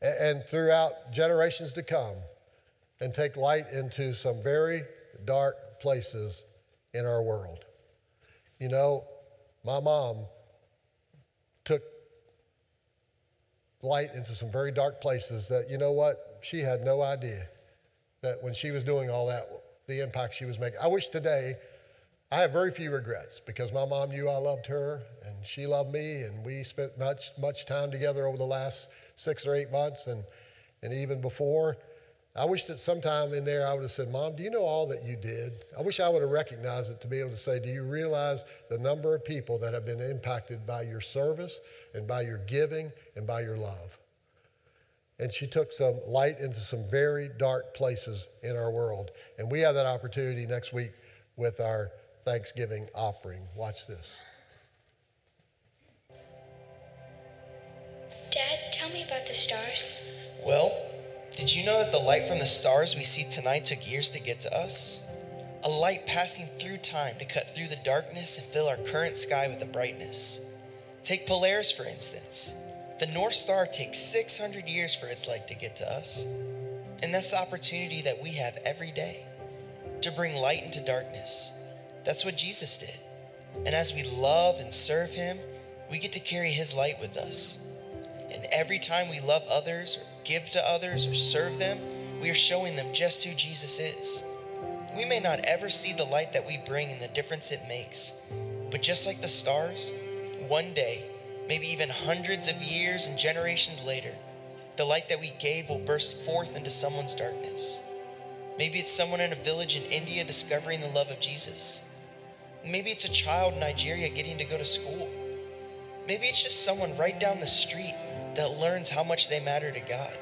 and throughout generations to come and take light into some very dark places in our world. You know, my mom took light into some very dark places that, you know what, she had no idea that when she was doing all that, the impact she was making. I wish today, I have very few regrets because my mom knew I loved her and she loved me, and we spent much time together over the last 6 or 8 months and even before. I wish that sometime in there I would have said, "Mom, do you know all that you did?" I wish I would have recognized it to be able to say, "Do you realize the number of people that have been impacted by your service and by your giving and by your love?" And she took some light into some very dark places in our world. And we have that opportunity next week with our Thanksgiving offering. Watch this. "Dad, tell me about the stars." "Well, did you know that the light from the stars we see tonight took years to get to us? A light passing through time to cut through the darkness and fill our current sky with a brightness. Take Polaris, for instance. The North Star takes 600 years for its light to get to us. And that's the opportunity that we have every day, to bring light into darkness, That's what Jesus did. And as we love and serve him, we get to carry his light with us. And every time we love others or give to others or serve them, we are showing them just who Jesus is. We may not ever see the light that we bring and the difference it makes, but just like the stars, one day, maybe even hundreds of years and generations later, the light that we gave will burst forth into someone's darkness. Maybe it's someone in a village in India discovering the love of Jesus. Maybe it's a child in Nigeria getting to go to school. Maybe it's just someone right down the street that learns how much they matter to God.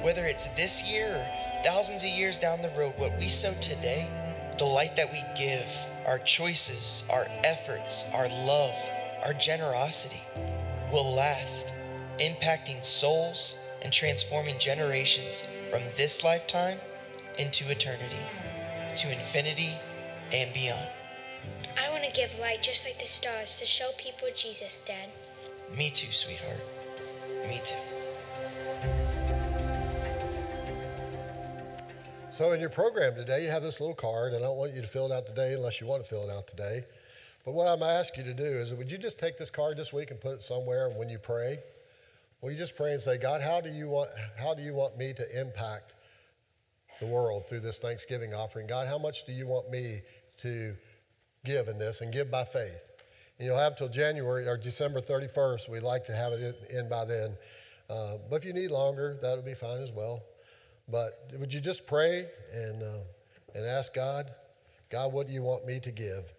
Whether it's this year or thousands of years down the road, what we sow today, the light that we give, our choices, our efforts, our love, our generosity will last, impacting souls and transforming generations from this lifetime into eternity, to infinity and beyond. I want to give light just like the stars to show people Jesus, Dad. Me too, sweetheart. Me too. So in your program today, you have this little card, and I don't want you to fill it out today unless you want to fill it out today. But what I'm going to ask you to do is, would you just take this card this week and put it somewhere, and when you pray, will you just pray and say, God, how do you want me to impact the world through this Thanksgiving offering? God, how much do you want me to give in this, and give by faith? And you'll have till January or December 31st. We'd like to have it in by then. But if you need longer, that'll be fine as well. But would you just pray and ask God, what do you want me to give?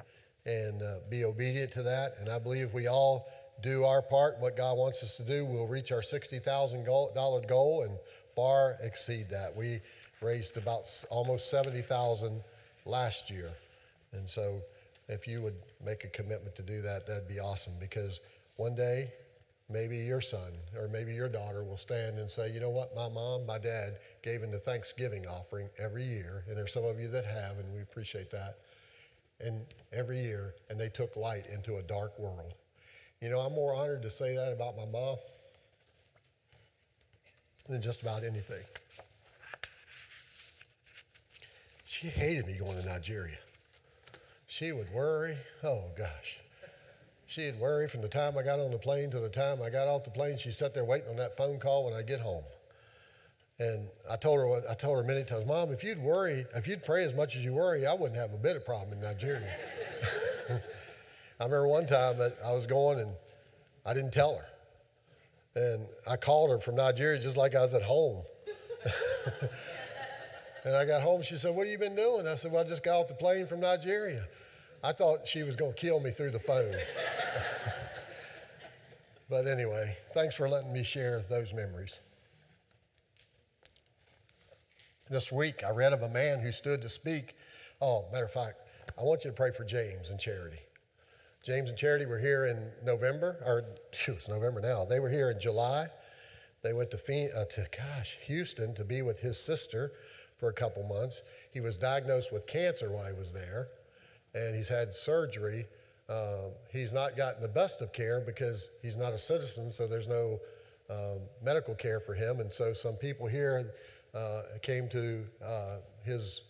And be obedient to that. And I believe we all do our part. What God wants us to do, we'll reach our $60,000 goal and far exceed that. We raised about almost $70,000 last year. And so if you would make a commitment to do that, that'd be awesome, because one day maybe your son or maybe your daughter will stand and say, you know what, my mom, my dad gave in the Thanksgiving offering every year, and there's some of you that have, and we appreciate that, and every year, and they took light into a dark world. You know, I'm more honored to say that about my mom than just about anything. She hated me going to Nigeria. She would worry. Oh, gosh. She'd worry from the time I got on the plane to the time I got off the plane. She sat there waiting on that phone call when I get home. And I told her many times, Mom, if you'd pray as much as you worry, I wouldn't have a bit of problem in Nigeria. I remember one time that I was going and I didn't tell her. And I called her from Nigeria just like I was at home. And I got home, she said, what have you been doing? I said, well, I just got off the plane from Nigeria. I thought she was going to kill me through the phone. But anyway, thanks for letting me share those memories. This week, I read of a man who stood to speak. Oh, matter of fact, I want you to pray for James and Charity. James and Charity were here in November, it's November now. They were here in July. They went to Houston to be with his sister for a couple months. He was diagnosed with cancer while he was there, and he's had surgery. He's not gotten the best of care because he's not a citizen, so there's no medical care for him. And so some people here came to his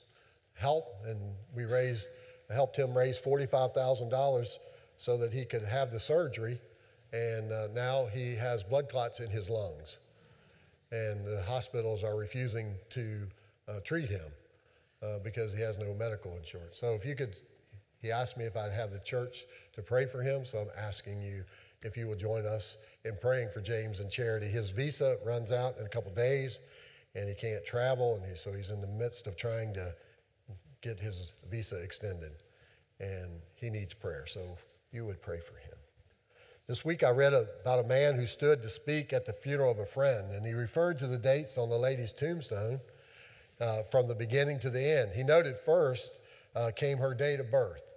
help, and we helped him raise $45,000 so that he could have the surgery. And now he has blood clots in his lungs, and the hospitals are refusing to treat him because he has no medical insurance. So he asked me if I'd have the church to pray for him, so I'm asking you if you will join us in praying for James and Charity. His visa runs out in a couple days, and he can't travel, and so he's in the midst of trying to get his visa extended, and he needs prayer, so you would pray for him. This week I read about a man who stood to speak at the funeral of a friend, and he referred to the dates on the lady's tombstone from the beginning to the end. He noted first came her date of birth.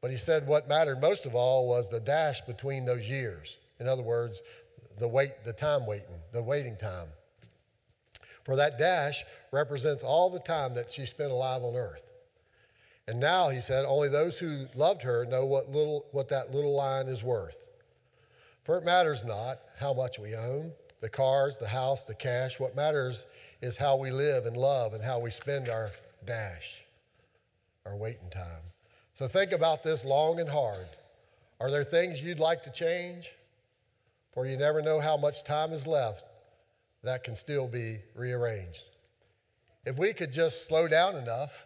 But he said what mattered most of all was the dash between those years. In other words, the waiting time. For that dash represents all the time that she spent alive on earth. And now, he said, only those who loved her know what that little line is worth. For it matters not how much we own, the cars, the house, the cash. What matters is how we live and love and how we spend our dash, our waiting time. So think about this long and hard. Are there things you'd like to change? For you never know how much time is left that can still be rearranged. If we could just slow down enough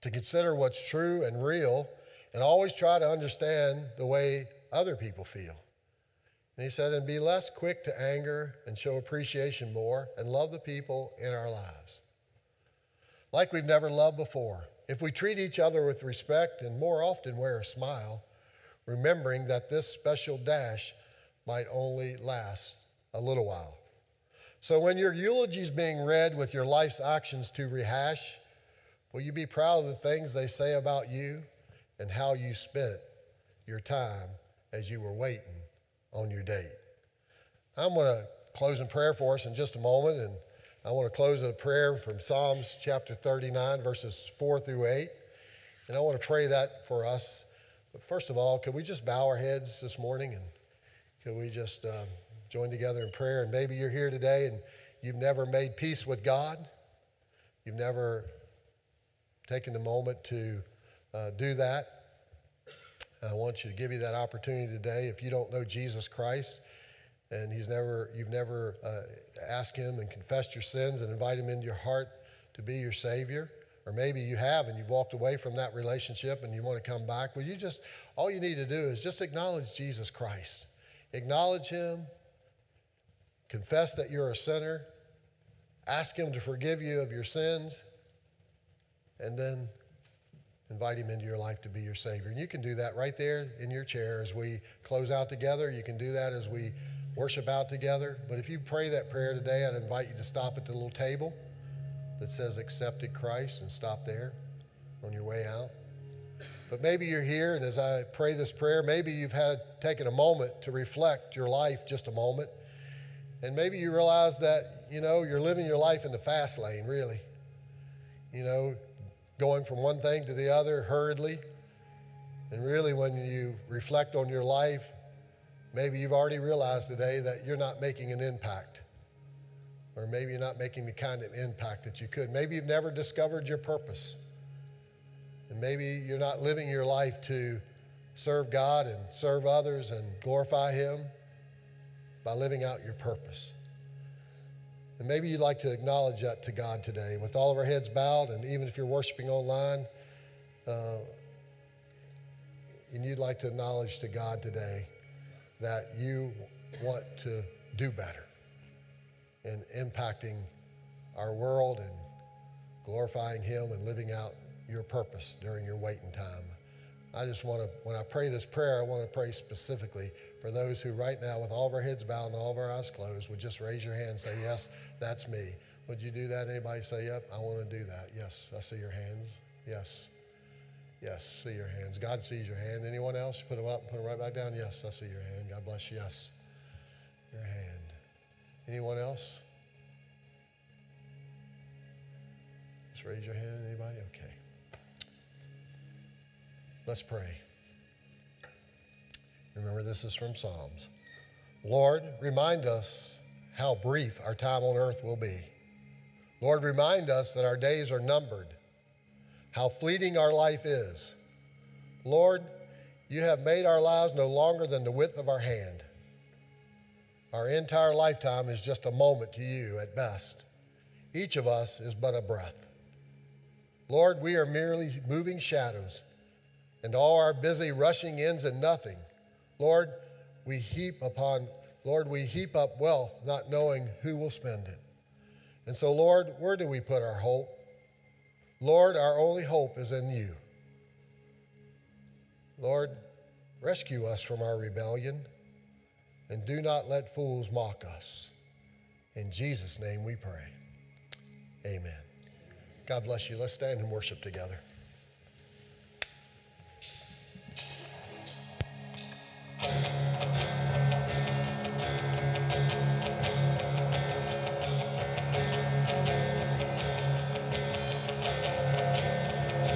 to consider what's true and real and always try to understand the way other people feel. And he said, and be less quick to anger and show appreciation more and love the people in our lives like we've never loved before. If we treat each other with respect and more often wear a smile, remembering that this special dash might only last a little while. So when your eulogy is being read with your life's actions to rehash, will you be proud of the things they say about you and how you spent your time as you were waiting on your date? I'm going to close in prayer for us in just a moment, and I want to close with a prayer from Psalms chapter 39, verses 4 through 8, and I want to pray that for us. But first of all, could we just bow our heads this morning, and could we just join together in prayer? And maybe you're here today and you've never made peace with God. You've never taken the moment to do that. I want you to give you that opportunity today. If you don't know Jesus Christ and you've never asked him and confessed your sins and invite him into your heart to be your Savior, or maybe you have and you've walked away from that relationship and you want to come back, well, all you need to do is just acknowledge Jesus Christ. Acknowledge him, confess that you're a sinner, ask him to forgive you of your sins, and then invite him into your life to be your Savior. And you can do that right there in your chair as we close out together. You can do that as we worship out together. But if you pray that prayer today, I'd invite you to stop at the little table that says Accepted Christ and stop there on your way out. But maybe you're here, and as I pray this prayer, maybe you've taken a moment to reflect your life, just a moment. And maybe you realize that, you're living your life in the fast lane, really. Going from one thing to the other hurriedly. And really, when you reflect on your life, maybe you've already realized today that you're not making an impact. Or maybe you're not making the kind of impact that you could. Maybe you've never discovered your purpose. And maybe you're not living your life to serve God and serve others and glorify him by living out your purpose. And maybe you'd like to acknowledge that to God today. With all of our heads bowed, and even if you're worshiping online, and you'd like to acknowledge to God today that you want to do better in impacting our world and glorifying him and living out your purpose during your waiting time. I just want to, when I pray this prayer, I want to pray specifically for those who right now, with all of our heads bowed and all of our eyes closed, would just raise your hand and say, yes, that's me. Would you do that? Anybody say, yep, I want to do that. Yes, I see your hands. Yes. Yes, see your hands. God sees your hand. Anyone else? Put them up and put them right back down. Yes, I see your hand. God bless you. Yes, your hand. Anyone else? Just raise your hand. Anybody? Okay. Let's pray. Remember, this is from Psalms. Lord, remind us how brief our time on earth will be. Lord, remind us that our days are numbered, how fleeting our life is. Lord, you have made our lives no longer than the width of our hand. Our entire lifetime is just a moment to you at best. Each of us is but a breath. Lord, we are merely moving shadows, and all our busy rushing ends in nothing. Lord, we heap up wealth, not knowing who will spend it. And so, Lord, where do we put our hope? Lord, our only hope is in you. Lord, rescue us from our rebellion, and do not let fools mock us. In Jesus' name we pray. Amen. God bless you. Let's stand and worship together. Hallelujah,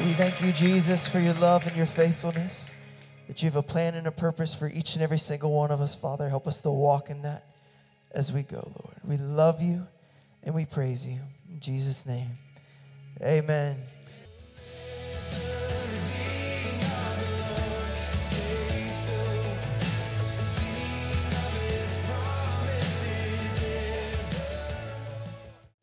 We thank you, Jesus, for your love and your faithfulness, that you have a plan and a purpose for each and every single one of us, Father. Help us to walk in that as we go, Lord. We love you and we praise you. In Jesus' name, amen.